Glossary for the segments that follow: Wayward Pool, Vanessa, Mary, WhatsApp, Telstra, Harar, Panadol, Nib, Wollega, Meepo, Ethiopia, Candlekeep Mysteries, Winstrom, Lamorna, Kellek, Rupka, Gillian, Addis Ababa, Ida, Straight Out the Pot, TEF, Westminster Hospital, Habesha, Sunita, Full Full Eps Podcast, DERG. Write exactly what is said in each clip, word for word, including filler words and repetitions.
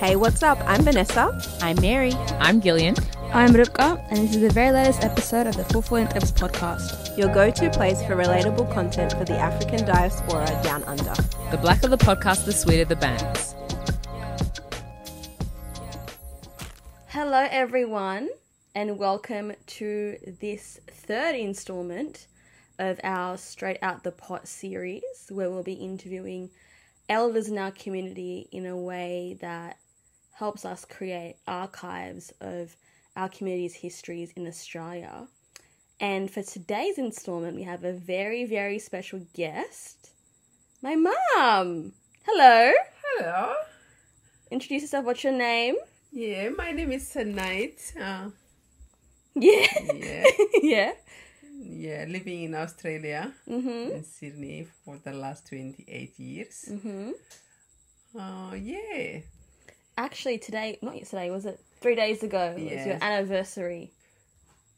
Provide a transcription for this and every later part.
Hey, what's up? I'm Vanessa. I'm Mary. I'm Gillian. I'm Rupka, and this is the very latest episode of the Full Full Eps Podcast, your go-to place for relatable content for the African diaspora down under. The blacker the podcast, the sweeter the bangs. Hello, everyone, and welcome to this third installment of our Straight Out the Pot series, where we'll be interviewing elders in our community in a way that helps us create archives of our community's histories in Australia. And for today's installment, we have a very, very special guest, my mum. Hello. Hello. Introduce yourself. What's your name? Yeah, my name is Sunita. Uh, yeah. Yeah. yeah. Yeah, living in Australia, mm-hmm. in Sydney for the last twenty-eight years. Mm-hmm. Uh, yeah. Actually, today, not yesterday, was it? Three days ago, yes. It was your anniversary.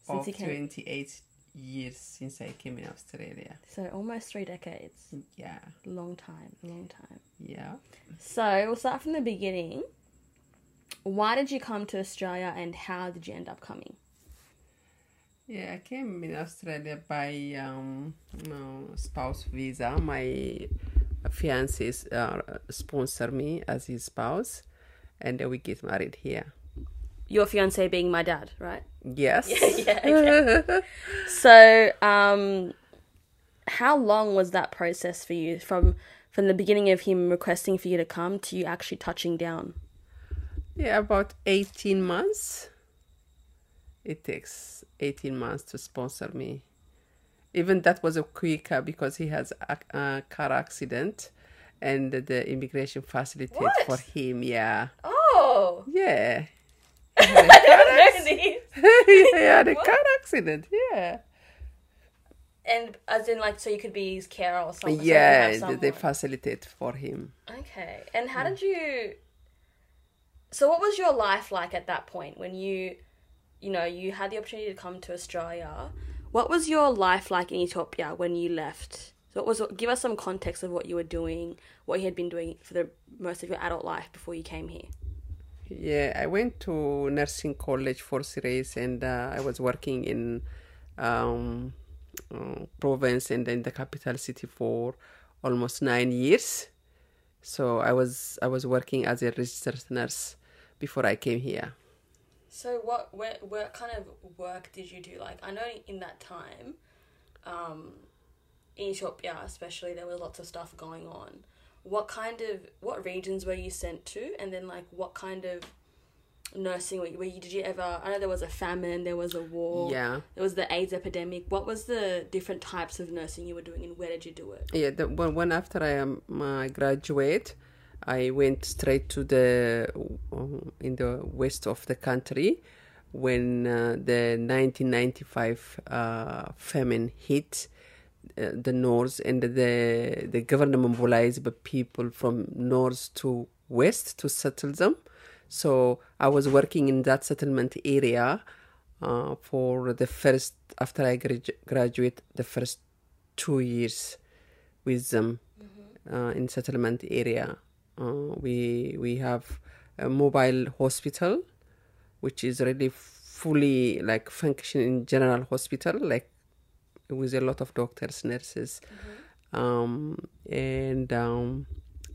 Since of you came. twenty-eight years since I came in Australia. So almost three decades. Yeah. Long time, long time. Yeah. So we'll start from the beginning. Why did you come to Australia and how did you end up coming? Yeah, I came in Australia by um, you know, spouse visa. My fiancé uh, sponsored me as his spouse, and then we get married here. Your fiancé being my dad, right? Yes. yeah, okay. So, um, how long was that process for you, from from the beginning of him requesting for you to come to you actually touching down? Yeah, about eighteen months. It takes eighteen months to sponsor me. Even that was a quicker because he has a, a car accident and the immigration facilitated what? for him. Yeah. Oh. Yeah. I don't know these. He had a what? car accident. Yeah. And as in like, so you could be his carer or something. Yeah, so they facilitate for him. Okay. And how yeah. did you... So what was your life like at that point when you... you know, you had the opportunity to come to Australia. What was your life like in Ethiopia when you left? So what was, give us some context of what you were doing, what you had been doing for the most of your adult life before you came here. Yeah, I went to nursing college for series and uh, I was working in um, uh, province and in the capital city for almost nine years. So I was I was working as a registered nurse before I came here. So what, where, what kind of work did you do? Like, I know in that time, um, in Ethiopia especially, there was lots of stuff going on. What kind of, what regions were you sent to? And then, like, what kind of nursing were you, were you did you ever, I know there was a famine, there was a war. Yeah. There was the AIDS epidemic. What was the different types of nursing you were doing and where did you do it? Yeah, the, when after I um, uh, graduate, I went straight to the, um, in the west of the country when uh, the nineteen ninety-five uh, famine hit uh, the north, and the, the government mobilized the people from north to west to settle them. So I was working in that settlement area uh, for the first, after I gradu- graduate, the first two years with them mm-hmm. uh, in settlement area. Uh, we we have a mobile hospital, which is really fully like functioning general hospital, like with a lot of doctors, nurses, mm-hmm. um, and um,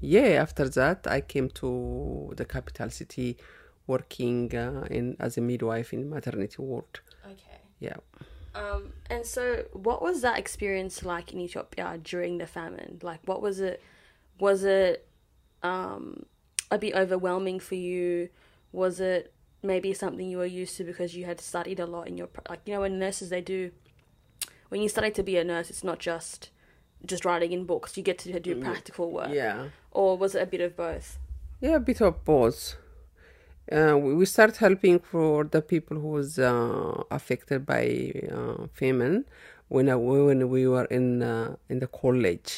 yeah. After that, I came to the capital city, working uh, in as a midwife in maternity ward. Okay. Yeah. Um. And so, what was that experience like in Ethiopia during the famine? Like, what was it? Was it Um, a bit overwhelming for you? Was it maybe something you were used to because you had studied a lot in your, like, you know, when nurses, they do, when you study to be a nurse, it's not just just writing in books, you get to do practical work. Yeah. Or was it a bit of both? Yeah, a bit of both. Uh, we start helping for the people who was uh, affected by uh, famine when I, when we were in uh, in the college.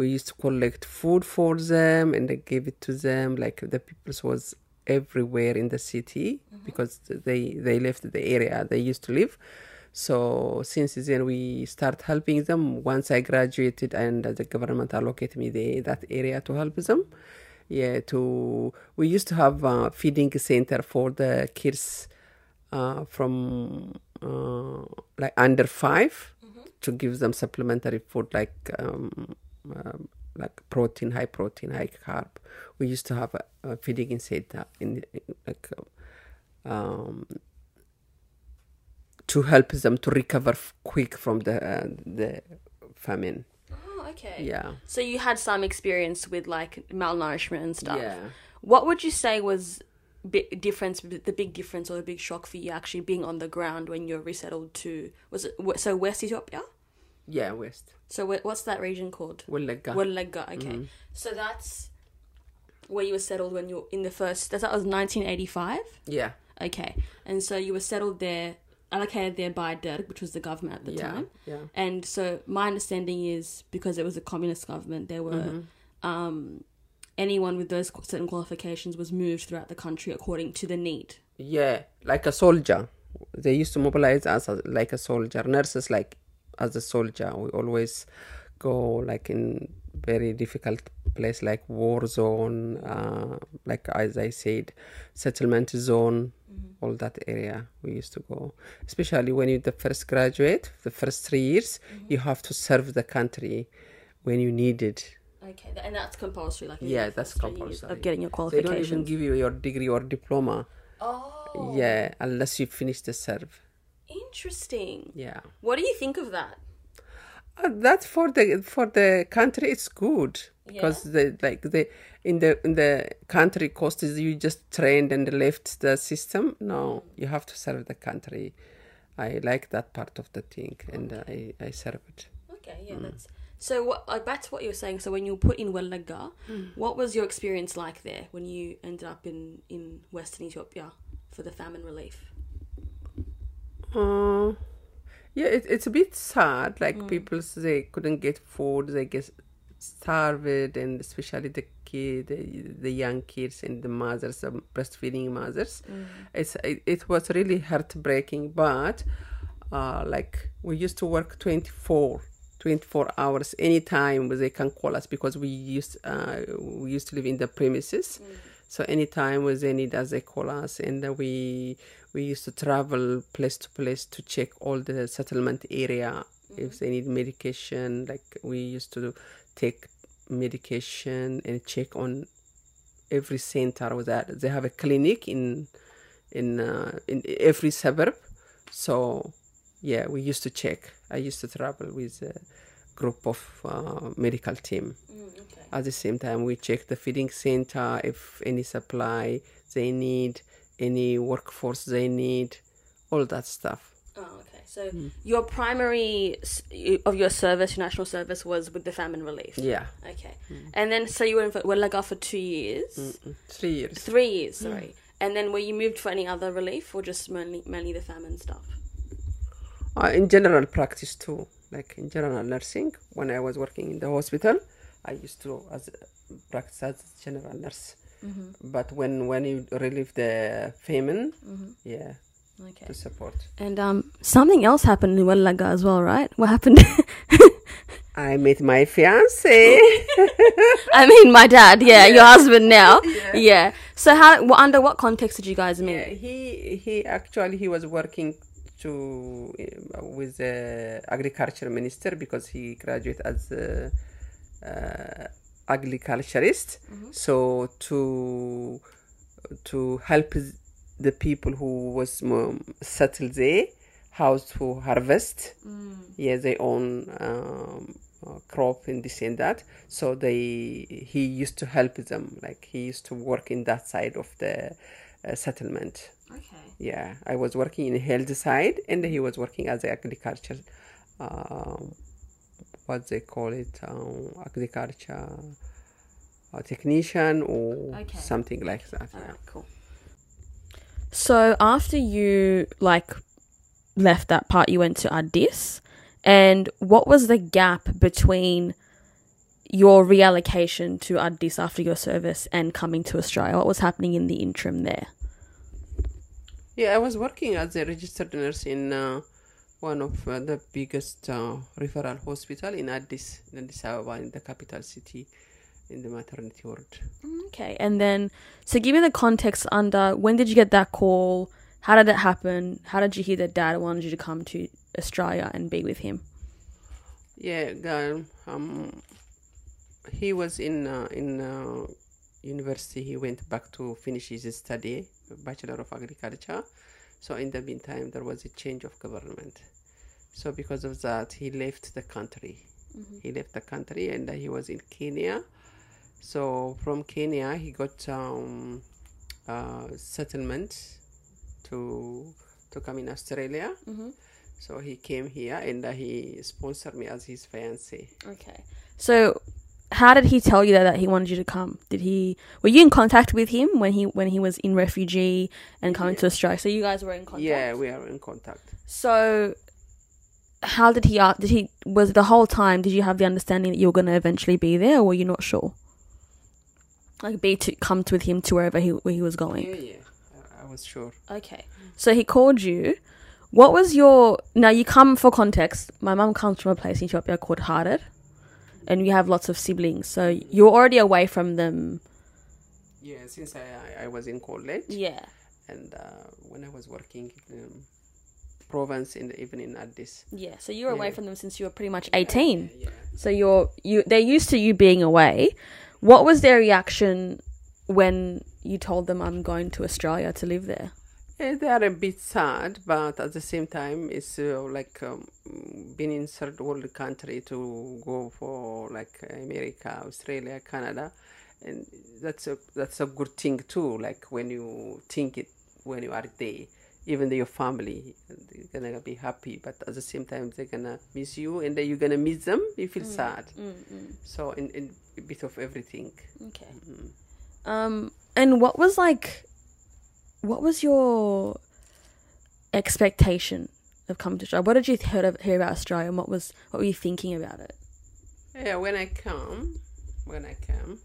We used to collect food for them and they gave it to them. Like the people was everywhere in the city mm-hmm. because they, they left the area they used to live. So since then we start helping them. Once I graduated and the government allocated me the, that area to help them. yeah, to, we used to have a feeding center for the kids uh, from uh, like under five mm-hmm. to give them supplementary food like um, um, like protein, high protein, high carb. We used to have a, a feeding center in, in like um, to help them to recover f- quick from the uh, the famine. Oh, okay. Yeah. So you had some experience with like malnourishment and stuff. Yeah. What would you say was bi- difference, the big difference or the big shock for you actually being on the ground when you're resettled to, was it so West Ethiopia? Yeah, West. So what's that region called? Wollega. Wollega, okay. Mm-hmm. So that's where you were settled when you were in the first... That was nineteen eighty-five? Yeah. Okay. And so you were settled there, allocated there by D E R G, which was the government at the yeah, time. Yeah. And so my understanding is, because it was a communist government, there were... Mm-hmm. Um, anyone with those certain qualifications was moved throughout the country according to the need. Yeah, like a soldier. They used to mobilize us as, like a soldier. Nurses, like... as a soldier, we always go like in very difficult place like war zone, uh, like as I said, settlement zone, mm-hmm. all that area we used to go. Especially when you the first graduate, the first three years, mm-hmm. you have to serve the country when you need it. Okay, and that's compulsory. Like yeah, that's compulsory. Of getting your qualifications. They don't even give you your degree or diploma. Oh. Yeah, unless you finish the serve. Interesting. Yeah. What do you think of that? Uh, that for the for the country, it's good because yeah. the like the in the in the country cost is you just trained and left the system. No, you have to serve the country. I like that part of the thing, okay. and I I serve it. Okay, yeah, mm. that's so. What like, that's what you're saying. So when you put in Wollega, mm. what was your experience like there when you ended up in in Western Ethiopia for the famine relief? Uh, yeah, it, it's a bit sad. Like mm. people, they couldn't get food. They get starved, and especially the kid, the, the young kids, and the mothers, the breastfeeding mothers. Mm. It's it, it was really heartbreaking. But uh, like we used to work twenty-four hours anytime they can call us because we used uh, we used to live in the premises. Mm. So anytime when they need us, they call us, and uh, we we used to travel place to place to check all the settlement area. Mm-hmm. If they need medication, like we used to take medication and check on every center. That they have a clinic in in uh, in every suburb. So yeah, we used to check. I used to travel with a group of uh, medical team. Mm, okay. At the same time, we check the feeding center, if any supply they need, any workforce they need, all that stuff. Oh, okay. So mm. your primary of your service, your national service, was with the famine relief? Yeah. Okay. Mm. And then, so you were in Wollega for two years? Mm-mm. Three years. Three years, sorry. Mm. And then were you moved for any other relief or just mainly, mainly the famine stuff? Uh, in general practice too, like in general nursing. When I was working in the hospital, I used to as practice as a general nurse. Mm-hmm. But when, when you relieve the famine, mm-hmm. yeah, okay. to support. And um, something else happened in Wollega as well, right? What happened? I met my fiancé. I mean, my dad, yeah, yeah. your husband now. Yeah. yeah. So how? Well, under what context did you guys meet? Yeah, he, he actually, he was working to with the agriculture minister because he graduated as a... Uh, agriculturist, mm-hmm. so to to help the people who was settled there how to harvest mm. yeah their own um, crop and this and that. So they he used to help them, like he used to work in that side of the uh, settlement. Okay. Yeah, I was working in the health side and he was working as an agriculture um, what they call it, um, agriculture or technician or okay. something like that. All yeah. right, cool. So after you like left that part, you went to Addis, and what was the gap between your reallocation to Addis after your service and coming to Australia? What was happening in the interim there? Yeah, I was working as a registered nurse in... Uh, one of uh, the biggest uh, referral hospital in Addis, in Addis Ababa, in the capital city, in the maternity ward. Okay, and then, so give me the context under, when did you get that call? How did that happen? How did you hear that dad wanted you to come to Australia and be with him? Yeah, the, um, he was in uh, in uh, university. He went back to finish his study, Bachelor of Agriculture. So in the meantime, there was a change of government. So because of that, he left the country. Mm-hmm. He left the country and he was in Kenya. So from Kenya, he got um, uh, settlement to to come in Australia. Mm-hmm. So he came here and he sponsored me as his fiancé. Okay. So how did he tell you that, that he wanted you to come? Did he? Were you in contact with him when he when he was in refugee and coming yeah. to Australia? So you guys were in contact? Yeah, we are in contact. So how did he, did he, was the whole time, did you have the understanding that you were going to eventually be there, or were you not sure? Like be to come with him to wherever he, where he was going? Yeah, yeah. I was sure. Okay. So he called you. What was your... Now, you come, for context, my mum comes from a place in Ethiopia called Harar, and you have lots of siblings. So you're already away from them. Yeah, since I, I was in college. Yeah. And uh, when I was working in um, province in the evening at this. Yeah, so you were yeah. away from them since you were pretty much eighteen. Yeah, yeah. So you're you they're used to you being away. What was their reaction when you told them, I'm going to Australia to live there? Yeah, they are a bit sad, but at the same time, it's uh, like um, being in third world country to go for like America, Australia, Canada, and that's a that's a good thing too. Like when you think it, when you are there, even though your family, they're gonna be happy, but at the same time, they're gonna miss you, and then you're gonna miss them. You feel mm. sad. Mm-hmm. So, in, in a bit of everything. Okay. Mm-hmm. Um, and what was like? What was your expectation of coming to Australia? What did you heard of, hear about Australia, and what was what were you thinking about it? Yeah, when I come, when I came,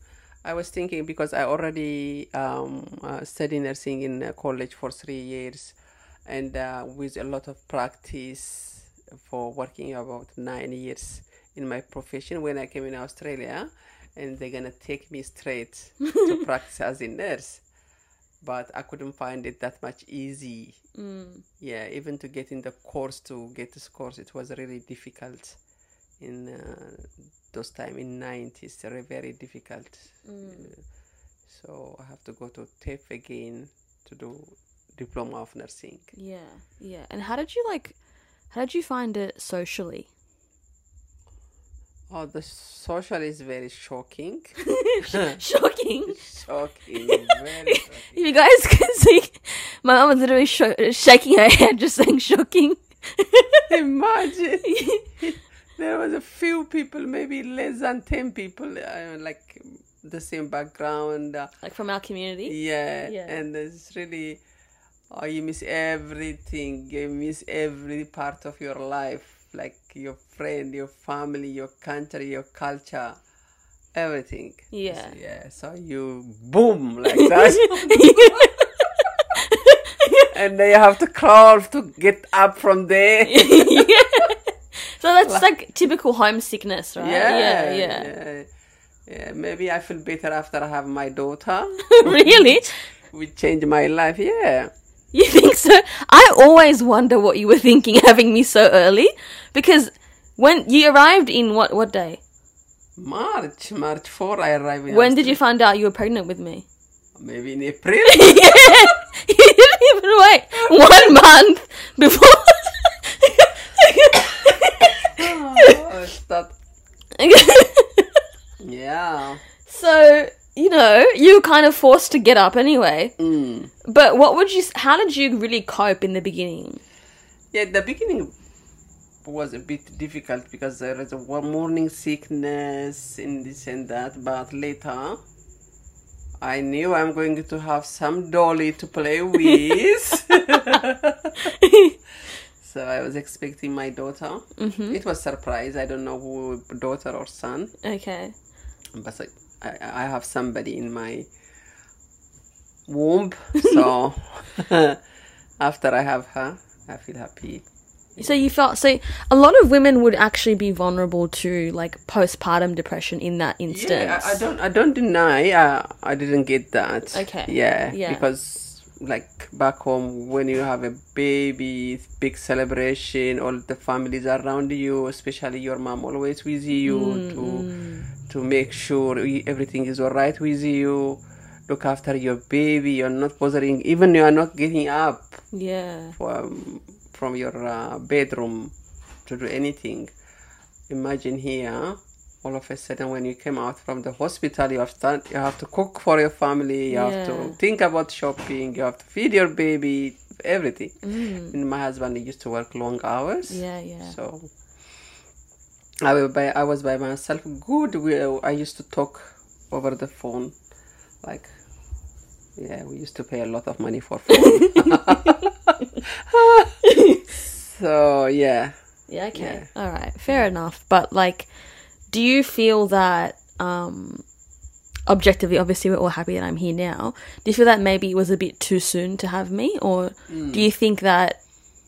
I was thinking because I already um, uh, studied nursing in uh, college for three years, and uh, with a lot of practice for working about nine years in my profession. When I came in Australia, and they're gonna take me straight to practice as a nurse. But I couldn't find it that much easy. Mm. Yeah, even to get in the course, to get this course, it was really difficult in uh, those time in nineties, very, very difficult. Mm. Uh, so I have to go to T E F again to do diploma of nursing. Yeah, yeah. And how did you like, how did you find it socially? Oh, the social is very shocking. Shocking. Shocking. Very shocking. You guys can see, my mum was literally sh- shaking her head, just saying shocking. Imagine. There was a few people, maybe less than ten people, uh, like the same background. Uh, like from our community? Yeah. yeah. And it's really, oh, you miss everything. You miss every part of your life. Like your friend, your family, your country, your culture, everything. Yeah. Yeah. So you boom like that. And then you have to crawl to get up from there. Yeah. So that's like, like typical homesickness, right? Yeah. Yeah. Yeah. yeah. yeah. Maybe I feel better after I have my daughter. Really? Which changed my life. Yeah. You think so? I always wonder what you were thinking having me so early, because when you arrived in what what day? March, March fourth I arrived in When Australia. Did you find out you were pregnant with me? Maybe in April. Yeah. You didn't even wait one month before. Oh, that... Yeah. So... You know, you were kind of forced to get up anyway. Mm. But what would you? How did you really cope in the beginning? Yeah, the beginning was a bit difficult because there was a morning sickness and this and that. But later, I knew I'm going to have some dolly to play with. So I was expecting my daughter. Mm-hmm. It was a surprise. I don't know who, daughter or son. Okay. But like. I, I have somebody in my womb, so after I have her, I feel happy. So you felt, so a lot of women would actually be vulnerable to like postpartum depression in that instance. Yeah, I, I don't, I don't deny, uh, I didn't get that. Okay. Yeah, yeah. Because like back home, when you have a baby, it's big celebration, all the families around you, especially your mom always with you mm. to to make sure everything is all right with you. Look after your baby. You're not bothering, even you are not getting up. Yeah. For, um, from your uh, bedroom to do anything. Imagine here, all of a sudden, when you came out from the hospital, you have start, you have to cook for your family, you yeah. have to think about shopping, you have to feed your baby, everything. Mm. And my husband used to work long hours. Yeah, yeah. So I was by, I was by myself. Good. We, I used to talk over the phone, like, yeah, we used to pay a lot of money for phone. So yeah. Yeah, okay. Yeah. All right. Fair yeah. enough. But like, do you feel that um objectively, obviously we're all happy that I'm here now. Do you feel that maybe it was a bit too soon to have me, or mm. do you think that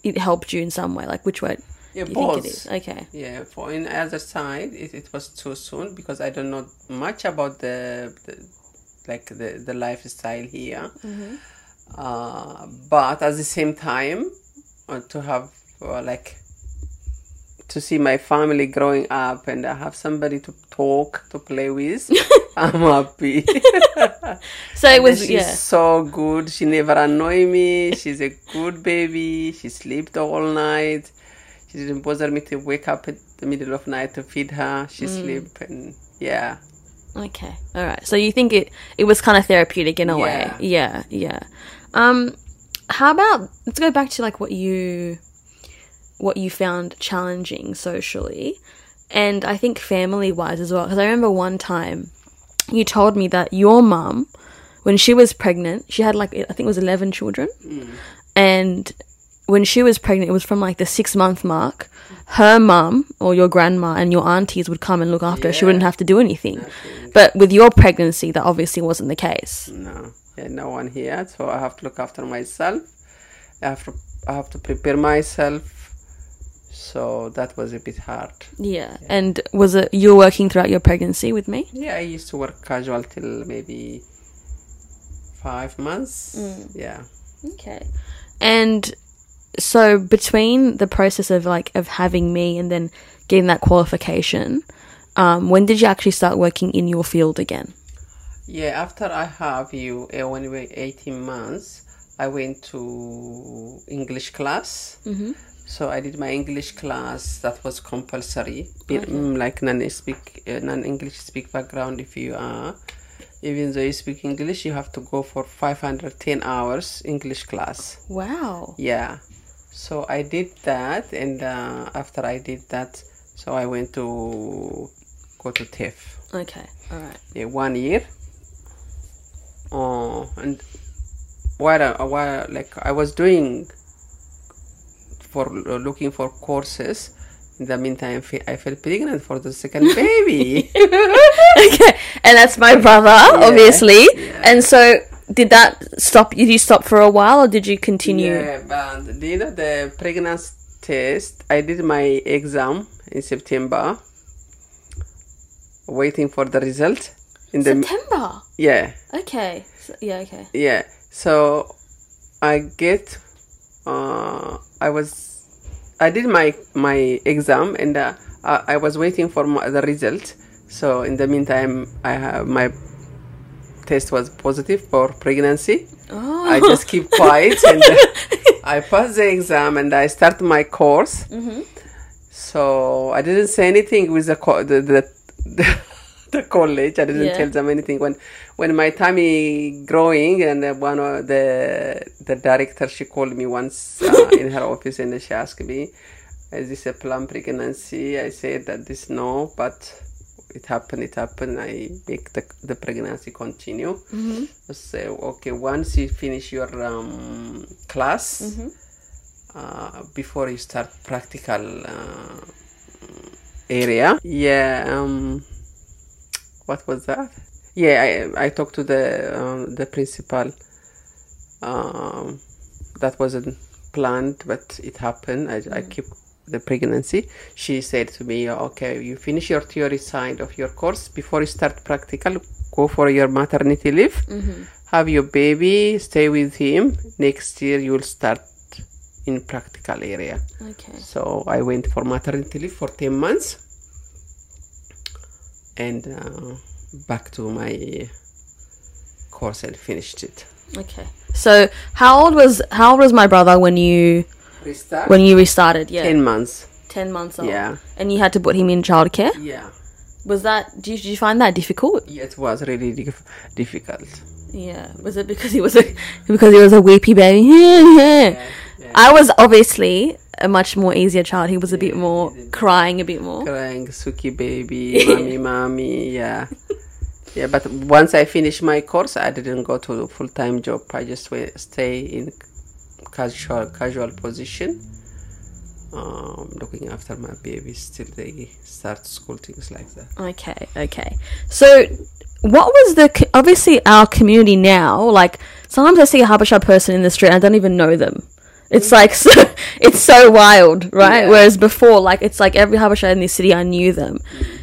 it helped you in some way? Like, which way yeah, do you both. think it is? Okay. Yeah, for in other side it, it was too soon because I don't know much about the, the like the, the lifestyle here. Mm-hmm. Uh, but at the same time, uh, to have uh, like to see my family growing up and I have somebody to talk to play with, I'm happy. So it was she's yeah. so good. She never annoyed me. She's a good baby. She slept all night. She didn't bother me to wake up at the middle of night to feed her. She mm. slept and yeah. Okay. All right. So you think it, it was kind of therapeutic in a yeah. way. Yeah. Yeah. Um, how about, let's go back to like what you, what you found challenging socially and I think family wise as well. Cause I remember one time you told me that your mum, when she was pregnant, she had like, I think it was eleven children. Mm. And when she was pregnant, it was from like the six month mark. Her mum or your grandma and your aunties would come and look after yeah. her. She wouldn't have to do anything. Nothing. But with your pregnancy, that obviously wasn't the case. No. Yeah, no one here, so I have to look after myself. I have to, I have to prepare myself. So that was a bit hard. Yeah. yeah. And was it you working throughout your pregnancy with me? Yeah, I used to work casual till maybe five months. Mm. Yeah. Okay. And so between the process of like of having me and then getting that qualification, um, when did you actually start working in your field again? Yeah, after I have you, uh, when we were eighteen months, I went to English class. Mm-hmm. So I did my English class that was compulsory. Okay. Mm, like non-speak, uh, non-English speak background. If you are, even though you speak English, you have to go for five hundred ten hours English class. Wow. Yeah. So I did that, and uh, after I did that, so I went to go to T E F. Okay. All right. Yeah, one year. Oh, and while I, while like I was doing for uh, looking for courses, in the meantime I fell pregnant for the second baby. Okay, and that's my brother, yeah, obviously. Yeah. And so, did that stop? Did you stop for a while, or did you continue? Yeah, but you know the pregnancy test. I did my exam in September, waiting for the result. In September? The, yeah. Okay. So, yeah, okay. Yeah. So, I get, uh, I was, I did my, my exam and uh, I, I was waiting for my, the result. So, in the meantime, I have, my test was positive for pregnancy. Oh. I just keep quiet and uh, I passed the exam and I start my course. Mm-hmm. So, I didn't say anything with the, co- the, the, the the college. I didn't yeah. tell them anything. When when my tummy growing and one of the the director, she called me once uh, in her office and she asked me, is this a planned pregnancy? I said that this no, but it happened, it happened. I make the, the pregnancy continue. Mm-hmm. So, okay, once you finish your um, class, mm-hmm. uh, before you start practical uh, area. Yeah, um... What was that? Yeah, I I talked to the um, the principal. Um, that was in planned, but it happened. I, mm. I keep the pregnancy. She said to me, okay, you finish your theory side of your course before you start practical. Go for your maternity leave, mm-hmm. have your baby, stay with him. Next year you will start in practical area. Okay. So I went for maternity leave for ten months and uh, back to my course and finished it. Okay. So how old was how old was my brother when you Restart? when you restarted? Yeah. ten months ten months old. Yeah. And you had to put him in childcare? Yeah. Was that, did you find that difficult? Yeah, it was really dif- difficult. Yeah. Was it because he was a, because he was a weepy baby? yeah, yeah. I was obviously a much more easier child. He was a yeah, bit more crying, a bit more. Crying, suki baby, mommy, mommy, yeah. Yeah, but once I finished my course, I didn't go to a full-time job. I just went, stay in casual, casual position. Um, looking after my babies till they start school, things like that. Okay, okay. So, what was the co- obviously our community now? Like sometimes I see a Habesha person in the street, and I don't even know them. It's mm-hmm. like so, it's so wild, right? Yeah. Whereas before, like it's like every Habesha in this city, I knew them, mm-hmm.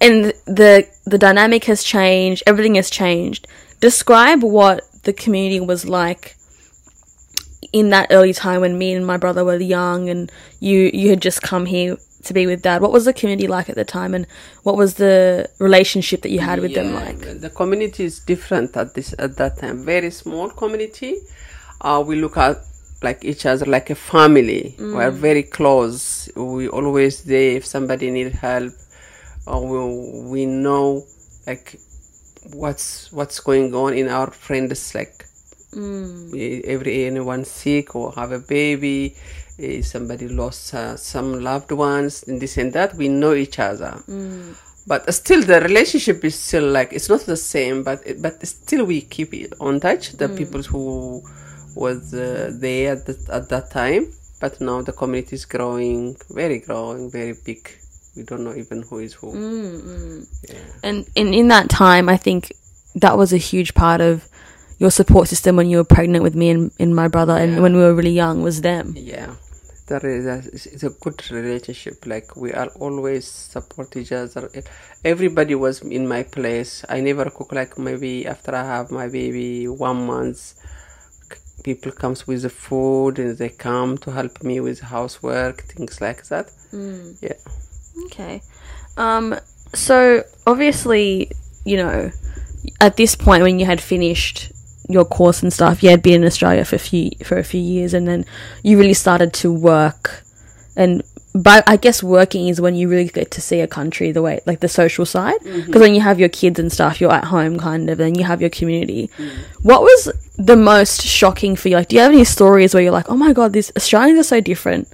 and the the dynamic has changed. Everything has changed. Describe what the community was like in that early time when me and my brother were young and you you had just come here to be with Dad. What was the community like at the time, and what was the relationship that you had with yeah, them like? The community is different at this at that time. Very small community. Uh, we look at like each other like a family. Mm. We're very close. We always there if somebody need help, or we, we know like what's what's going on in our friends like. Mm. Every anyone sick or have a baby, uh, somebody lost uh, some loved ones, and this and that. We know each other, mm. but still the relationship is still like it's not the same. But but still we keep it on touch. The mm. people who was uh, there at, the, at that time, but now the community is growing, very growing, very big. We don't know even who is who. Mm. Yeah. And in in that time, I think that was a huge part of your support system when you were pregnant with me and, and my brother, and yeah. when we were really young, was them. Yeah, that is a, it's a good relationship. Like we are always support each other. Everybody was in my place. I never cook. Like maybe after I have my baby, one month, people comes with the food and they come to help me with housework, things like that. Mm. Yeah. Okay. Um. So obviously, you know, at this point when you had finished your course and stuff, you had been in Australia for a few for a few years, and then you really started to work. And but I guess working is when you really get to see a country the way, like the social side, because mm-hmm. when you have your kids and stuff, you're at home kind of, and you have your community. Mm. What was the most shocking for you? Like, do you have any stories where you're like, oh my god, these Australians are so different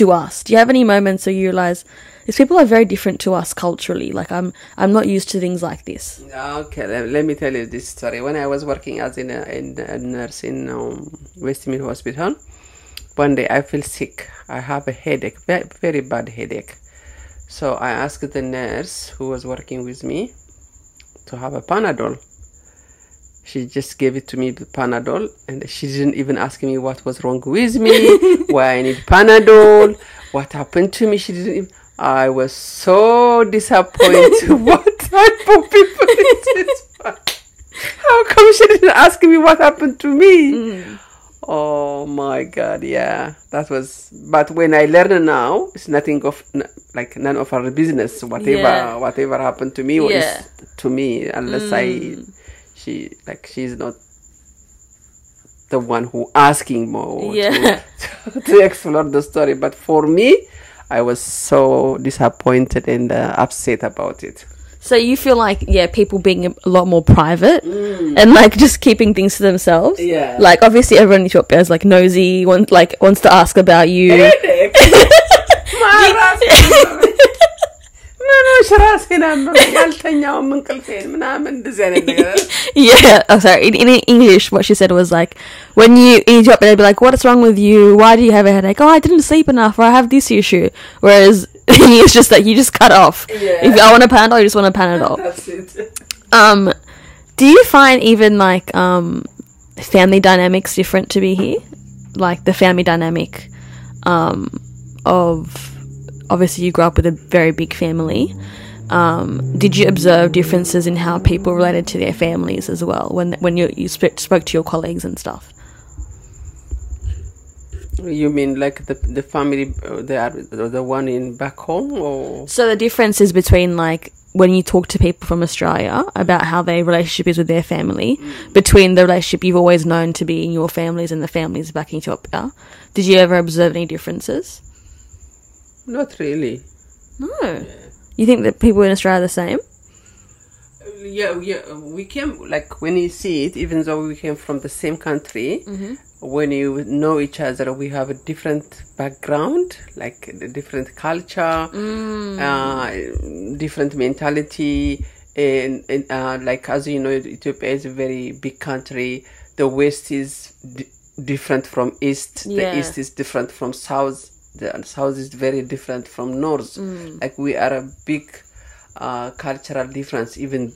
to us? Do you have any moments where you realise these people are very different to us culturally? Like I'm I'm not used to things like this. Okay, let, let me tell you this story. When I was working as in a, in a nurse in um, Westminster Hospital, one day I feel sick. I have a headache, very, very bad headache. So I asked the nurse who was working with me to have a Panadol. She just gave it to me, the Panadol, and she didn't even ask me what was wrong with me, why I need Panadol, what happened to me. She didn't even... I was so disappointed. What type of people is this? How come she didn't ask me what happened to me? Mm. Oh my God, yeah, that was. But when I learn now, it's nothing of like none of our business. Whatever, yeah. whatever happened to me was yeah. to me, unless mm. I, she like she's not the one who asking more yeah. to, to explore the story. But for me, I was so disappointed and uh, upset about it. So you feel like, yeah, people being a lot more private mm. and like just keeping things to themselves. Yeah. Like obviously everyone in Ethiopia is like nosy, want, like wants to ask about you. yeah, oh, sorry. In, in English, what she said was like, when you in Ethiopia, they'd be like, "What is wrong with you? Why do you have a headache? Oh, I didn't sleep enough, or I have this issue." Whereas it's just like you just cut off. Yeah. If I want a Panadol, you just want a Panadol. That's it. Um, do you find even like um family dynamics different to be here? like the family dynamic um, of obviously you grew up with a very big family. Um, did you observe differences in how people related to their families as well when when you, you sp- spoke to your colleagues and stuff? You mean like the the family, uh, the the one in back home, or so the differences between like when you talk to people from Australia about how their relationship is with their family, mm. between the relationship you've always known to be in your families and the families back in Ethiopia, did you ever observe any differences? Not really. No. Yeah. You think that people in Australia are the same? Yeah, yeah. We came, like, when you see it, even though we came from the same country, mm-hmm. when you know each other, we have a different background, like a different culture, mm. uh, different mentality. And, and uh, like, as you know, Ethiopia is a very big country. The West is d- different from East. Yeah. The East is different from South. The South is very different from North. Mm. Like, we are a big uh, cultural difference, even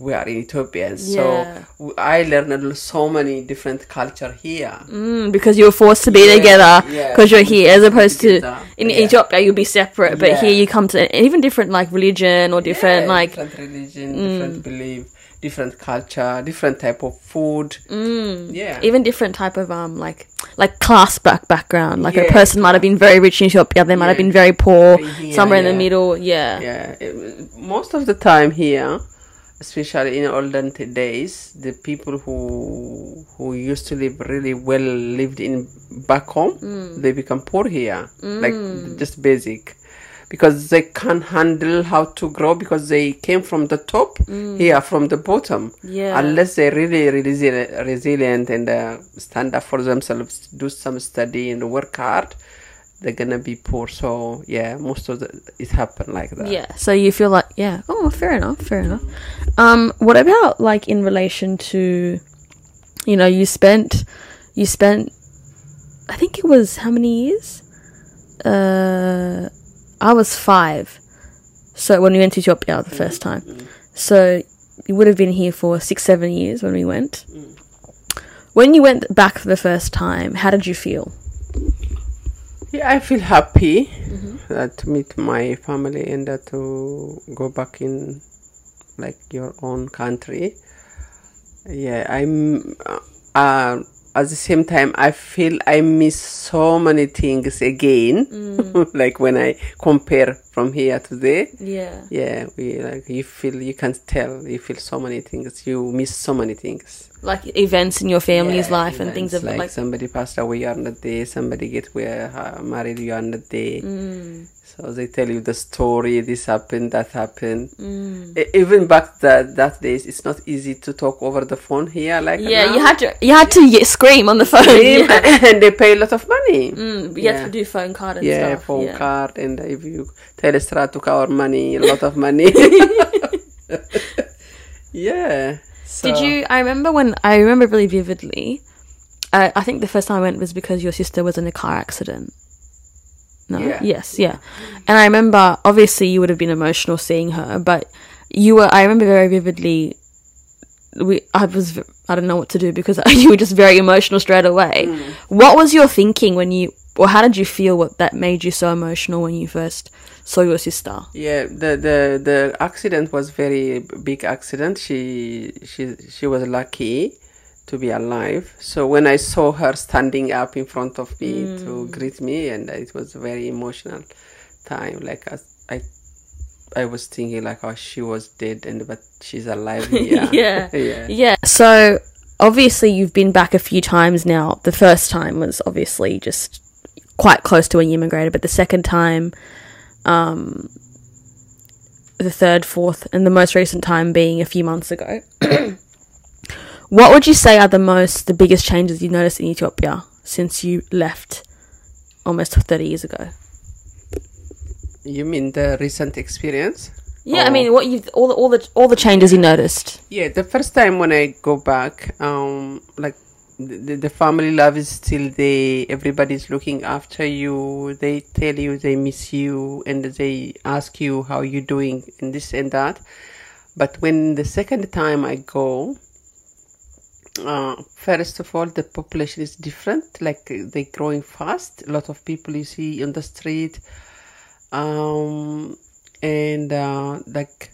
we are in Ethiopia. Yeah. So I learned so many different culture here. Mm, because you were forced to be yeah, together because yeah. you're here, as opposed together. to in yeah. Ethiopia you'll be separate, but yeah. here you come to even different like religion or different yeah, like different religion, mm. different belief, different culture, different type of food, mm. yeah, even different type of um like like class back background. Like yeah. a person might have been very rich in Ethiopia, they might yeah. have been very poor yeah, somewhere yeah. in the middle. Yeah, yeah. It, most of the time here, especially in olden days, the people who who used to live really well lived in back home, mm. they become poor here, mm. like just basic. Because they can't handle how to grow because they came from the top mm. here from the bottom. Yeah. Unless they're really, really resi- resilient and uh, stand up for themselves, do some study and work hard, they're going to be poor. So, yeah, most of the, it happened like that. Yeah. So you feel like, yeah, oh, fair enough, fair enough. Um, what about, like, in relation to, you know, you spent, you spent, I think it was how many years? Uh... I was five, so when we went to Ethiopia the first time. Mm. So you would have been here for six, seven years when we went. Mm. When you went back for the first time, how did you feel? Yeah, I feel happy mm-hmm. that to meet my family and that to go back in, like, your own country. Yeah, I'm... Uh, uh, at the same time, I feel I miss so many things again. Mm. Like when I compare from here to there. Yeah. Yeah. We, like, you feel, you can tell, you feel so many things. You miss so many things. Like events in your family's yeah, life events, and things of like, like somebody passed away, you are not there. Somebody get where, uh, married, you are not there. Mm. So they tell you the story, this happened, that happened. Mm. Even back that that days, it's not easy to talk over the phone here. Like yeah, now. you had to you had to yeah. scream on the phone, yeah. and they pay a lot of money. Mm, you yeah. have to do phone card and yeah, stuff. Phone yeah, phone card, and if you Telstra took our money, a lot of money. yeah. So. Did you? I remember when I remember really vividly. Uh, I think the first time I went was because your sister was in a car accident. No? Yeah. Yes, yeah. And I remember, obviously, you would have been emotional seeing her, but you were, I remember very vividly, we, I was, I don't know what to do because you were just very emotional straight away. Mm. What was your thinking when you, or how did you feel what that made you so emotional when you first saw your sister? Yeah, the, the, the accident was very big accident. She, she, she was lucky to be alive. So when I saw her standing up in front of me mm. to greet me, and it was a very emotional time. Like I, I, I was thinking like, oh, she was dead, and but she's alive. Yeah. yeah. yeah, yeah. So obviously you've been back a few times now. The first time was obviously just quite close to when you immigrated, but the second time, um, the third, fourth, and the most recent time being a few months ago. What would you say are the most, the biggest changes you noticed in Ethiopia since you left almost thirty years ago? You mean the recent experience? Yeah, or? I mean, what you've, all the, all the, all the changes you noticed. Yeah, the first time when I go back, um, like the, the family love is still there. Everybody's looking after you. They tell you they miss you and they ask you how you're doing and this and that. But when the second time I go, uh, first of all, the population is different. Like, they're growing fast. A lot of people you see on the street. Um, and, uh, like,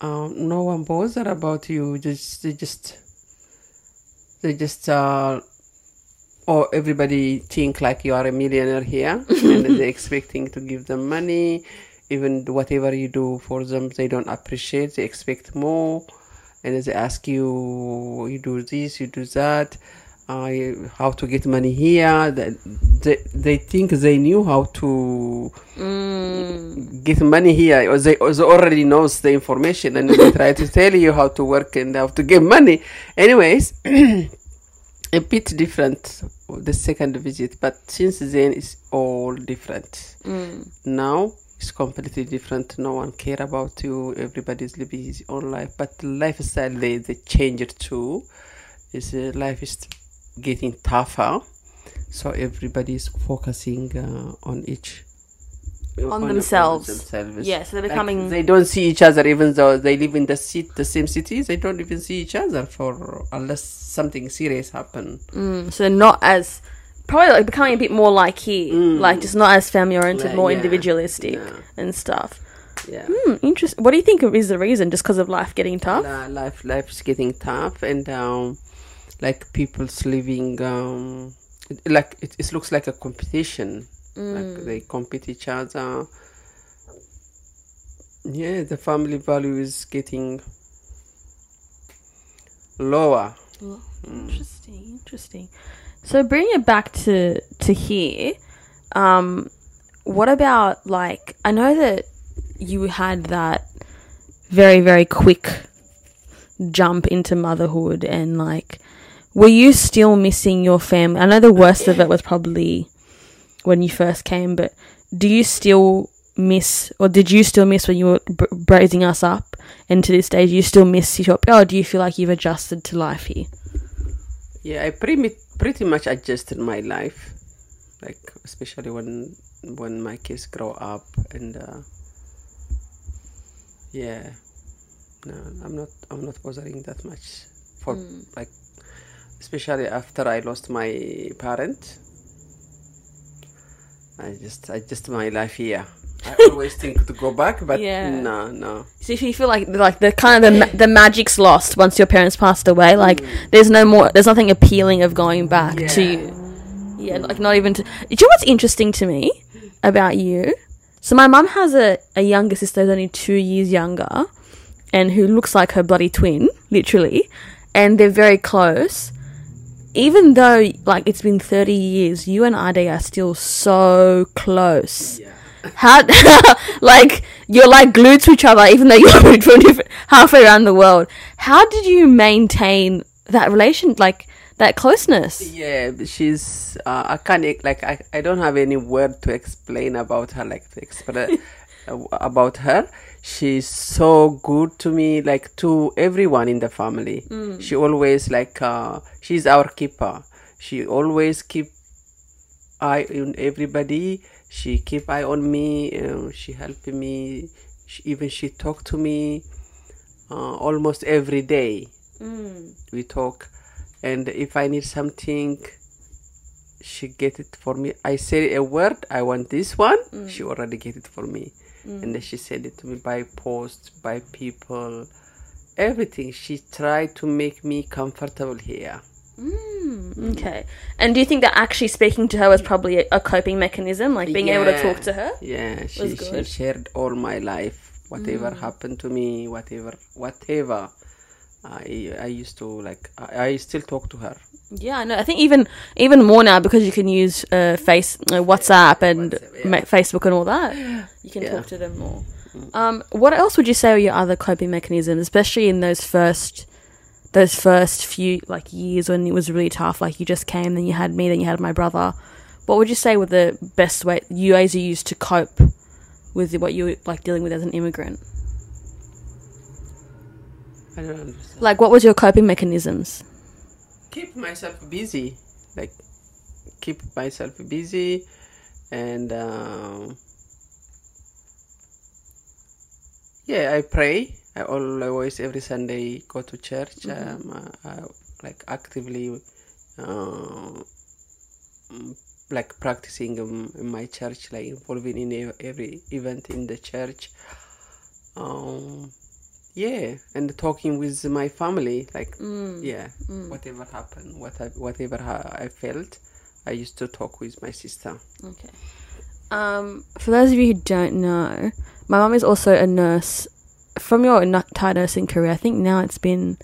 um, no one bothers about you. Just, they just, they just, uh, or everybody think like you are a millionaire here. And they're expecting to give them money. Even whatever you do for them, they don't appreciate. They expect more. And they ask you, you do this, you do that, uh, how to get money here. They, they think they knew how to mm. get money here. Or they, or they already knows the information, and they try to tell you how to work and how to get money. Anyways, a bit different the second visit, but since then it's all different. Mm. Now it's completely different. No one care about you. Everybody's living his own life. But the lifestyle they, they change it too. Is uh, life is getting tougher. So everybody's focusing uh, on each on, on themselves. themselves. Yes, yeah, so they're becoming. Like, they don't see each other, even though they live in the seat, the same cities. They don't even see each other for unless something serious happen. Mm, so they're not as. Probably like becoming a bit more like here, mm. like just not as family oriented, like, more yeah. individualistic yeah. and stuff. Yeah. Hmm. Interesting. What do you think is the reason? Just because of life getting tough? La- life, life is getting tough, and um, like people's living, um, it, like it, it looks like a competition. Mm. Like they compete each other. Yeah, the family value is getting lower. Well, interesting. Mm. Interesting. So bring it back to, to here, um, what about, like, I know that you had that very, very quick jump into motherhood and, like, were you still missing your family? I know the worst of it was probably when you first came, but do you still miss, or did you still miss when you were b- raising us up, and to this day, do you still miss your, or do you feel like you've adjusted to life here? Yeah, I pretty pretty much adjusted my life, like especially when when my kids grow up, and uh, yeah, no, I'm not I'm not bothering that much for mm. like, especially after I lost my parent. I just I just my life here. I always think to go back, but yeah. no, no. So if you feel like like the kind of the, ma- the magic's lost once your parents passed away, like mm. there's no more, there's nothing appealing of going back yeah. to you. Yeah, like not even to. Do you know what's interesting to me about you? So my mum has a, a younger sister who's only two years younger, and who looks like her bloody twin, literally, and they're very close. Even though like it's been thirty years, you and Ida are still so close. Yeah. How like you're like glued to each other, even though you're moved from different halfway around the world. How did you maintain that relation, like that closeness? Yeah, she's uh, I can't like I, I don't have any word to explain about her, like to express about her. She's so good to me, like to everyone in the family. Mm. She always like uh, she's our keeper. She always keep eye on everybody. She keep eye on me, um, she helped me, she, even she talked to me uh, almost every day. Mm. We talk, and if I need something, she get it for me. I say a word, I want this one, mm. she already get it for me. Mm. And then she send it to me by post, by people, everything. She tried to make me comfortable here. Mm, okay. And do you think that actually speaking to her was probably a, a coping mechanism, like being yeah. able to talk to her? Yeah, she, was good. She shared all my life, whatever mm. happened to me, whatever, whatever. I I used to like. I, I still talk to her. Yeah, no, I think even even more now because you can use uh, face uh, WhatsApp and WhatsApp, yeah. Facebook and all that. You can yeah. talk to them more. Mm. Um, what else would you say are your other coping mechanisms, especially in those first? Those first few, like, years when it was really tough, like, you just came, then you had me, then you had my brother. What would you say were the best way you guys used to cope with what you were, like, dealing with as an immigrant? I don't understand. Like, what was your coping mechanisms? Keep myself busy. Like, keep myself busy and, um, yeah, I pray. I always every Sunday go to church. Mm-hmm. Um, I, I like actively uh, like practicing in my church, like involving in every event in the church. Um, yeah, and talking with my family, like mm. yeah, mm. whatever happened, what I, whatever I felt, I used to talk with my sister. Okay. Um, for those of you who don't know, my mum is also a nurse from your Thai nursing career. I think now it's been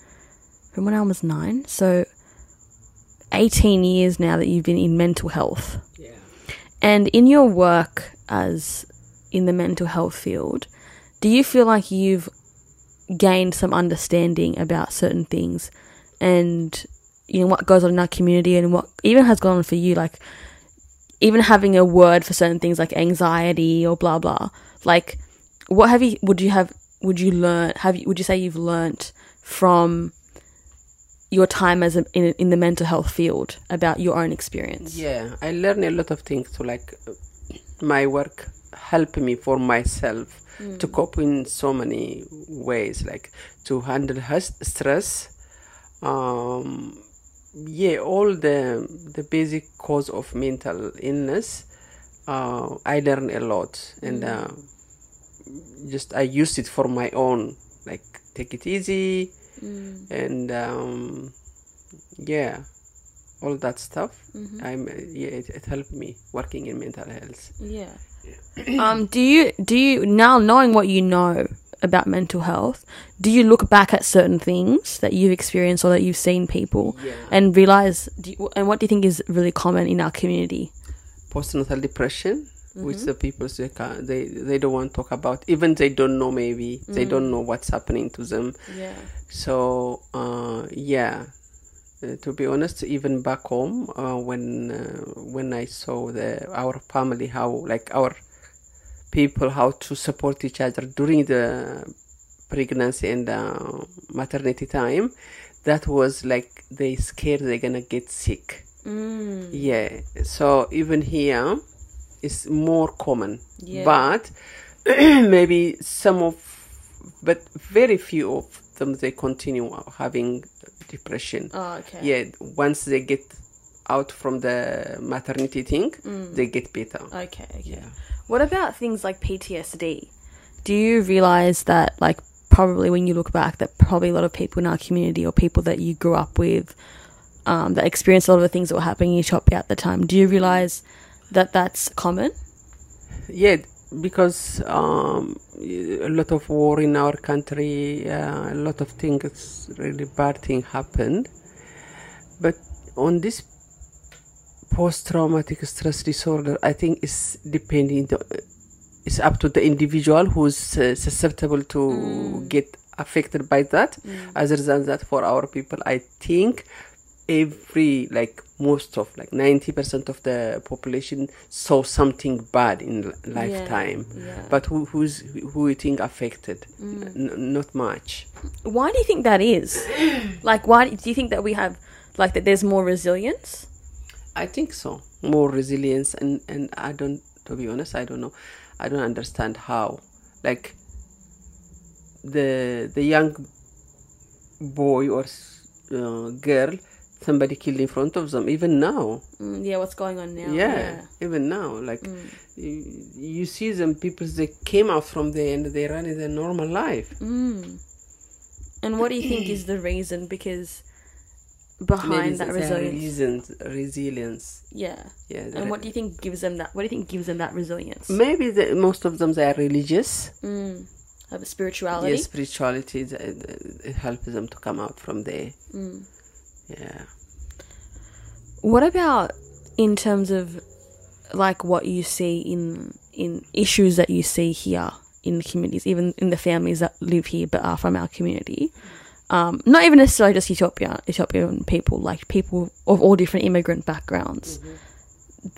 from when I was nine, so eighteen years now that you've been in mental health. Yeah. And in your work as in the mental health field, do you feel like you've gained some understanding about certain things, and you know what goes on in our community, and what even has gone on for you, like? Even having a word for certain things like anxiety or blah blah, like what have you? Would you have? Would you learn? Have you? Would you say you've learnt from your time as a, in in the mental health field about your own experience? Yeah, I learned a lot of things. So like, my work helped me for myself mm. to cope in so many ways, like to handle stress. Um, yeah all the the basic cause of mental illness, uh I learned a lot, and uh, just I used it for my own, like take it easy mm. and um yeah all that stuff. mm-hmm. I'm yeah it, it helped me working in mental health. yeah, yeah. um do you do you now, knowing what you know about mental health, do you look back at certain things that you've experienced or that you've seen people yeah. and realize do you, and what do you think is really common in our community? Postnatal depression, mm-hmm. which the people they, can't, they they don't want to talk about, even they don't know, maybe mm-hmm. they don't know what's happening to them. Yeah. So uh yeah uh, to be honest, even back home, uh, when uh, when I saw the our family, how like our people, how to support each other during the pregnancy and the maternity time, that was like they scared they're gonna get sick. mm. Yeah, so even here it's more common. yeah. But maybe some of but very few of them, they continue having depression. Oh, okay. Yeah, once they get out from the maternity thing, mm. they get better. Okay, okay. Yeah. What about things like P T S D? Do you realise that, like, probably when you look back, that probably a lot of people in our community or people that you grew up with um, that experienced a lot of the things that were happening in Ethiopia at the time, do you realise that that's common? Yeah, because um, a lot of war in our country, uh, a lot of things, really bad thing happened. But on this post-traumatic stress disorder, I think it's depending, it's up to the individual who's uh, susceptible to mm. get affected by that. Mm. Other than that, for our people, I think every, like most of, like ninety percent of the population saw something bad in lifetime. Yeah. Yeah. But who who's who you think affected? Mm. N- not much. Why do you think that is? Like, why do you think that we have, like that there's more resilience? I think so. More resilience, and, and I don't, to be honest, I don't know. I don't understand how. Like, the the young boy or uh, girl, somebody killed in front of them, even now. Mm, yeah, what's going on now. Yeah, yeah. Even now. Like, mm. you, you see them, people, they came out from there and they ran in their normal life. Mm. And what do you think is the reason? Because... behind that resilience, reasons, resilience. Yeah, yeah. And what do you think gives them that? What do you think gives them that resilience? Maybe the, most of them, they are religious. Mm. Have a spirituality. Yeah, spirituality. It helps them to come out from there. Mm. Yeah. What about in terms of like what you see in in issues that you see here in the communities, even in the families that live here but are from our community? Um, not even necessarily just Ethiopia, Ethiopian people, like people of all different immigrant backgrounds. Mm-hmm.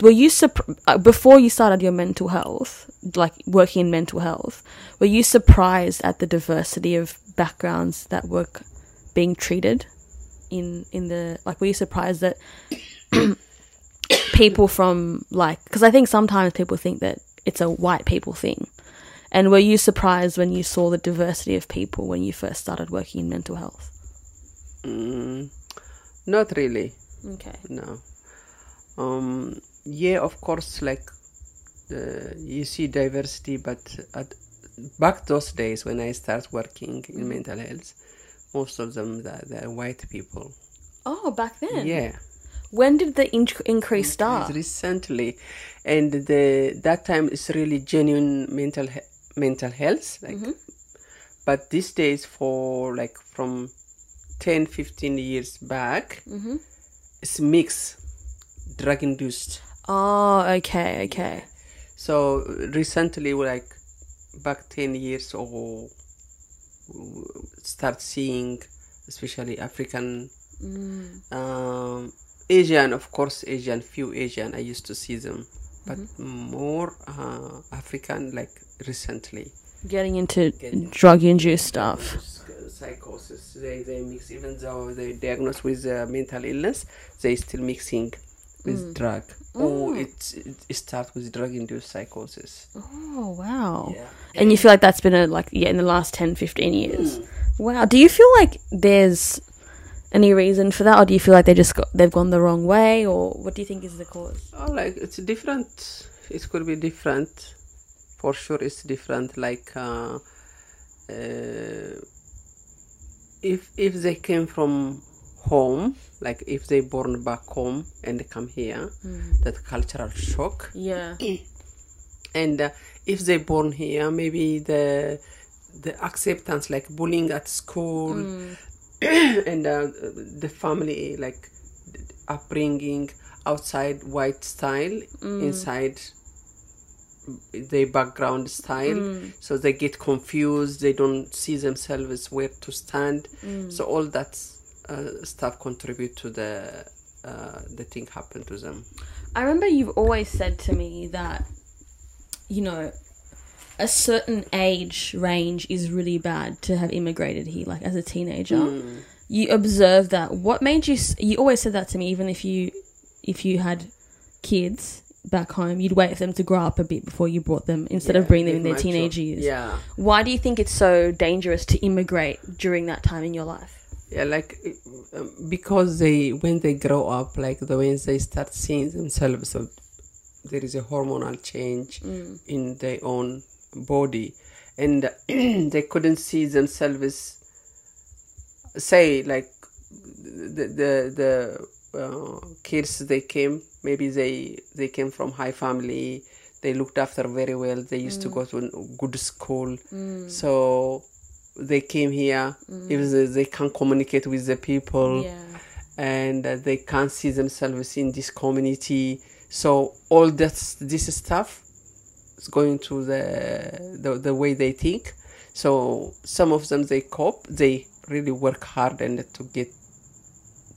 Were you surp- before you started your mental health, like working in mental health, were you surprised at the diversity of backgrounds that were being treated in in the, like, were you surprised that people from, like, because I think sometimes people think that it's a white people thing. And were you surprised when you saw the diversity of people when you first started working in mental health? Mm, Not really. Okay. No. Um. Yeah, of course, like uh, you see diversity, but at back those days when I start working in mental health, most of them they're, they're white people. Oh, back then. Yeah. When did the in- increase start? Recently, and the that time is really genuine mental he- mental health. Like, mm-hmm. But these days, for like from ten, fifteen years back, mm-hmm. it's mixed, drug induced. Oh, okay, okay. So recently, like back ten years ago, start seeing especially African. Mm. Um, Asian, of course, Asian, few Asian, I used to see them, but mm-hmm. more uh, African, like recently. Getting into Getting drug-induced stuff. Psychosis, they, they mix, even though they're diagnosed with uh, mental illness, they still mixing with mm. drug. Mm. Or it, it starts with drug-induced psychosis. Oh, wow. Yeah. And you feel like that's been, a, like, yeah, in the last ten, fifteen years. Mm. Wow. Do you feel like there's... any reason for that, or do you feel like they just got, they've gone the wrong way, or what do you think is the cause? Oh, like it's different. It could be different, for sure. It's different. Like uh, uh, if if they came from home, like if they born back home and they come here, mm. that cultural shock. Yeah. And uh, if they born here, maybe the the acceptance, like bullying at school. Mm. And uh, the family, like upbringing outside white style, mm. inside their background style, mm. so they get confused, they don't see themselves where to stand, mm. so all that uh, stuff contribute to the uh, the thing happen to them. I remember you've always said to me that, you know, a certain age range is really bad to have immigrated here, like as a teenager. Mm. You observe that. What made you... You always said that to me, even if you if you had kids back home, you'd wait for them to grow up a bit before you brought them, instead yeah, of bringing them in their teenage job. Years. Yeah. Why do you think it's so dangerous to immigrate during that time in your life? Yeah, like, because they when they grow up, like, the way they start seeing themselves, so there is a hormonal change mm. in their own... body, and they couldn't see themselves, say, like the the, the uh, kids, they came, maybe they they came from high family, they looked after very well, they used mm. to go to a good school, mm. so they came here, mm. even though they can't communicate with the people, yeah. and uh, they can't see themselves in this community, so all that this stuff going to the, the the way they think. So some of them, they cope, they really work hard and to get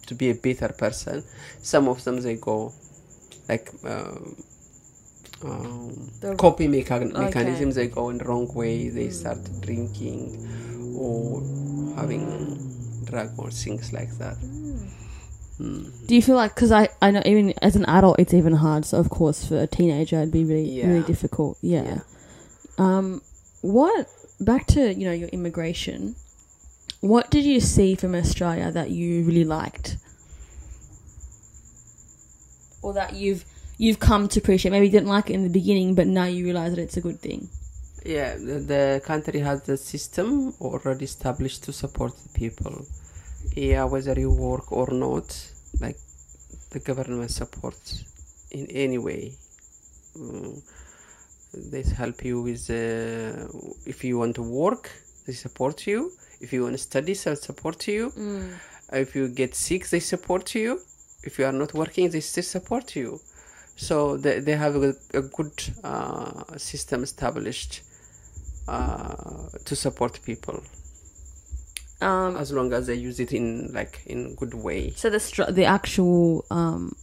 to be a better person. Some of them, they go like um, um, the copy mecha- mechanisms, okay. They go in the wrong way, they start drinking or having drug or things like that. Hmm. Do you feel like, because I, I know even as an adult it's even hard, so of course for a teenager it'd be really yeah. really difficult. Yeah. yeah. Um, what back to, you know, your immigration, what did you see from Australia that you really liked? Or that you've you've come to appreciate? Maybe you didn't like it in the beginning, but now you realise that it's a good thing. Yeah, the, the country has the system already established to support the people. Yeah, whether you work or not, like the government supports in any way. Um, they help you with uh, if you want to work, they support you. If you want to study, they support you. Mm. If you get sick, they support you. If you are not working, they still support you. So they they have a, a good uh, system established uh, to support people. Um, as long as they use it in like in good way. So the stru- the actual um,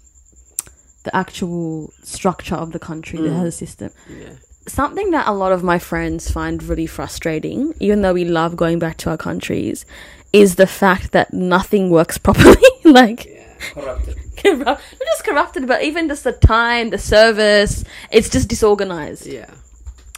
the actual structure of the country mm. that has a system. Yeah. Something that a lot of my friends find really frustrating, even though we love going back to our countries, is the fact that nothing works properly. Like yeah, corrupted. Corrupt- not just corrupted, but even just the time, the service, it's just disorganized. Yeah.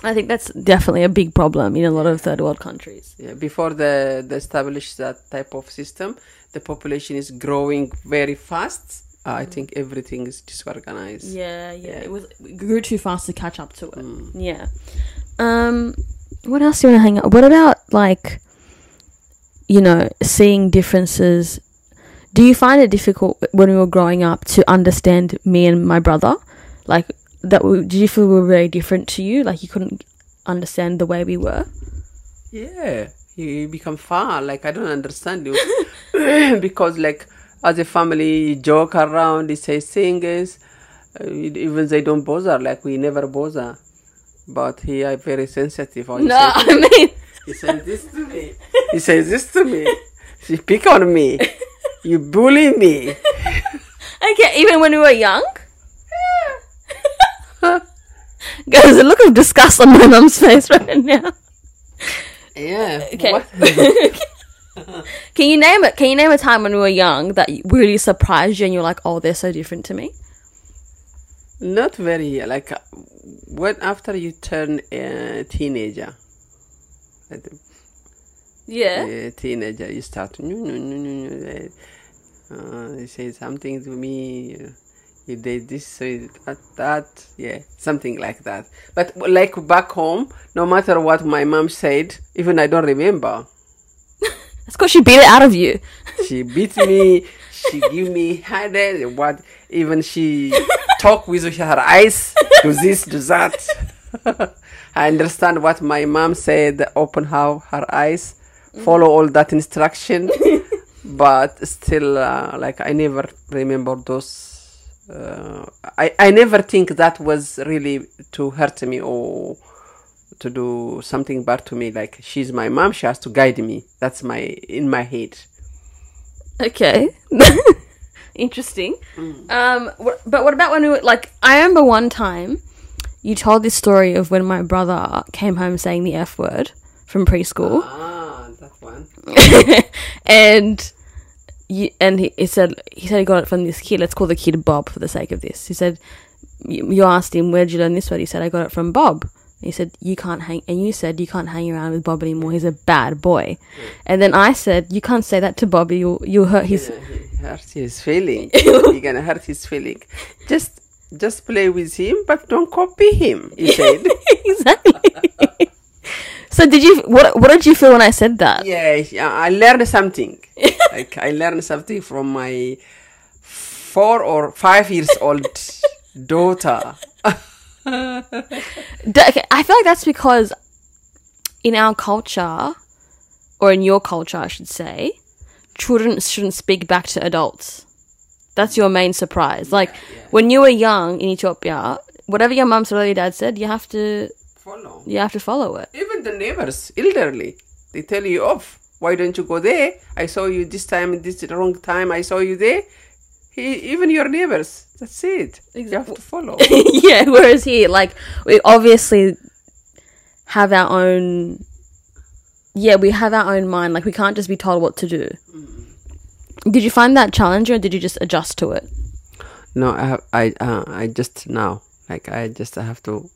I think that's definitely a big problem in a lot of third world countries. Yeah, before they the establish that type of system, the population is growing very fast. Uh, I mm. think everything is disorganized. Yeah, yeah, yeah. It was it grew too fast to catch up to it. Mm. Yeah. Um, what else do you want to hang up? What about, like, you know, seeing differences? Do you find it difficult when we were growing up to understand me and my brother? Like, that we, did you feel we were very different to you? Like, you couldn't understand the way we were? Yeah, you, you become far. Like, I don't understand you. Because, like, as a family, you joke around, you say things. Uh, even they don't bother. Like, we never bother. But here, I'm very sensitive. No, I mean... He says this to me. He says this to me. She pick on me. You bully me. Okay, even when we were young? Yeah. Guys, a look of disgust on my mum's face right now. Yeah. Okay. Can you name it? Can you name a time when we were young that really surprised you and you're like, oh, they're so different to me? Not very. Like, when after you turn a teenager... Yeah. yeah teenager, you start no, no, no, no, no. Uh, you say something to me, you, you did this, you did that, that, yeah, something like that. But like back home, no matter what my mom said, even I don't remember. That's because she beat it out of you. She beat me, she give me headache, what, even she talk with her eyes, do this, do that. I understand what my mom said, open her, her eyes, follow all that instruction, but still, uh, like, I never remember those. Uh, I, I never think that was really to hurt me or to do something bad to me. Like, she's my mom, she has to guide me. That's my in my head. Okay. Interesting. Mm. Um, wh- but what about when we were, like, I remember one time, you told this story of when my brother came home saying the F word from preschool. Ah, that one. and you, and he, he said he said he got it from this kid. Let's call the kid Bob for the sake of this. He said, you, you asked him, where did you learn this word? He said, I got it from Bob. And he said, you can't hang, and you said, you can't hang around with Bob anymore. He's a bad boy. Yeah. And then I said, you can't say that to Bob. You'll, you'll hurt his... Hurt his feeling. You're going to hurt his feeling. Just... Just play with him, but don't copy him, he said. Exactly. So did you, what What did you feel when I said that? Yeah, I learned something. Like, I learned something from my four or five years old daughter. Okay, I feel like that's because in our culture, or in your culture, I should say, children shouldn't speak back to adults. That's your main surprise. Like, yeah, yeah. When you were young in Ethiopia, whatever your mum said or your dad said, you have to follow. You have to follow it. Even the neighbors, elderly, they tell you off. Why don't you go there? I saw you this time, this wrong time. I saw you there. He, even your neighbors. That's it. Exactly. You have to follow. Yeah. Whereas here, like, we obviously have our own. Yeah, we have our own mind. Like, we can't just be told what to do. Mm-hmm. Did you find that challenging, or did you just adjust to it? No, I have, I uh, I just now like I just I have to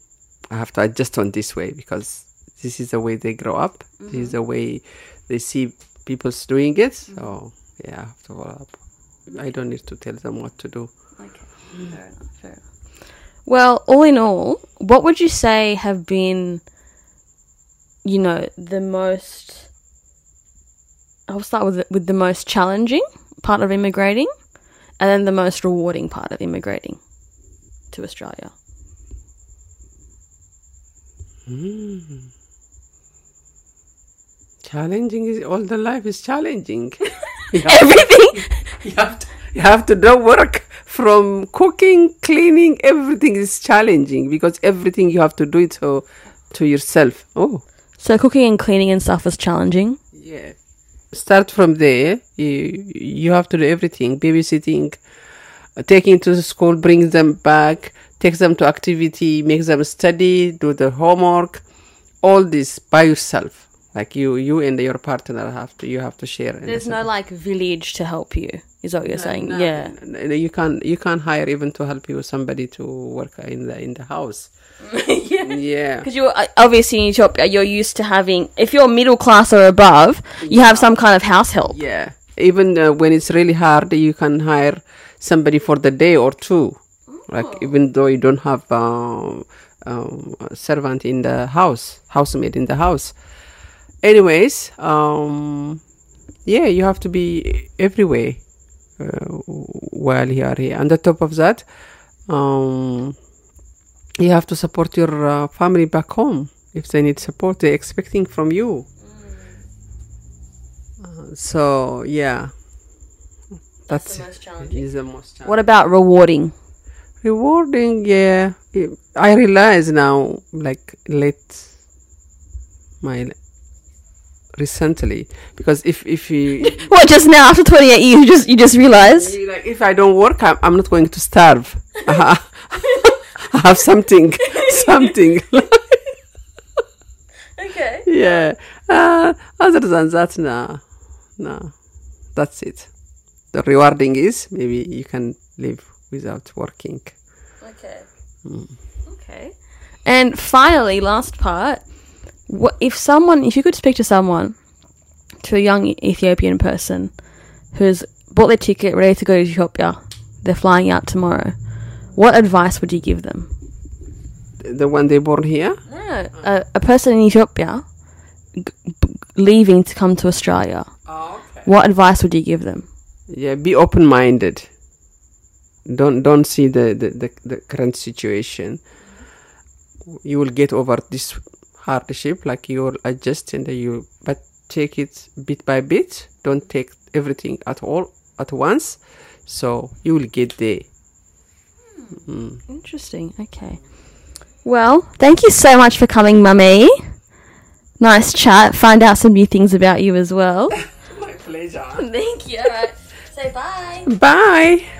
I have to adjust on this way, because this is the way they grow up. Mm-hmm. This is the way they see people's doing it. Mm-hmm. So yeah, I have to follow up. I don't need to tell them what to do. Okay, fair enough. Fair enough. Well, all in all, what would you say have been, you know, the most? I'll start with the, with the most challenging part of immigrating, and then the most rewarding part of immigrating to Australia. Mm. Challenging is all the life is challenging. You have everything. To, you have to, you have to do work from cooking, cleaning. Everything is challenging because everything you have to do it to to yourself. Oh, so cooking and cleaning and stuff is challenging. Yeah. Start from there. You, you have to do everything. Babysitting, taking to school, bring them back, take them to activity, make them study, do the homework. All this by yourself. Like you, you and your partner have to, you have to share. There's no like village to help you. Is what you're no, saying? No, yeah. You can't, you can't hire even to help you somebody to work in the in the house. Yeah. Yeah. Because you're obviously in Ethiopia, you're used to having, if you're middle class or above, you have some kind of house help. Yeah. Even uh, when it's really hard, you can hire somebody for the day or two. Ooh. Like even though you don't have um, um, a servant in the house, housemaid in the house. Anyways, um, yeah, you have to be everywhere uh, while you are here. On the top of that, um, you have to support your uh, family back home. If they need support, they're expecting from you. Mm. Uh, so, yeah. That's, that's the most challenging. Is the most challenging. What about rewarding? Rewarding, yeah. I realize now, like, late my... recently, because if if you what just now after twenty-eight years, you just you just realized like, if I don't work, I'm, I'm not going to starve. uh, I have something something okay, yeah. Uh, other than that, nah nah that's it. The rewarding is maybe you can live without working. Okay. Mm. Okay. And finally, last part, what if someone, if you could speak to someone, to a young Ethiopian person who's bought their ticket, ready to go to Ethiopia, they're flying out tomorrow, what advice would you give them? The one they born here? No, a, a person in Ethiopia g- b- leaving to come to Australia. Oh, okay. What advice would you give them? Yeah, be open-minded. Don't don't see the, the, the, the current situation. You will get over this hardship, like you'll adjust and you, but take it bit by bit. Don't take everything at all at once. So you will get there. Mm. Interesting. Okay. Well, thank you so much for coming, Mummy. Nice chat. Find out some new things about you as well. My pleasure. Thank you. All right. Say bye. Bye.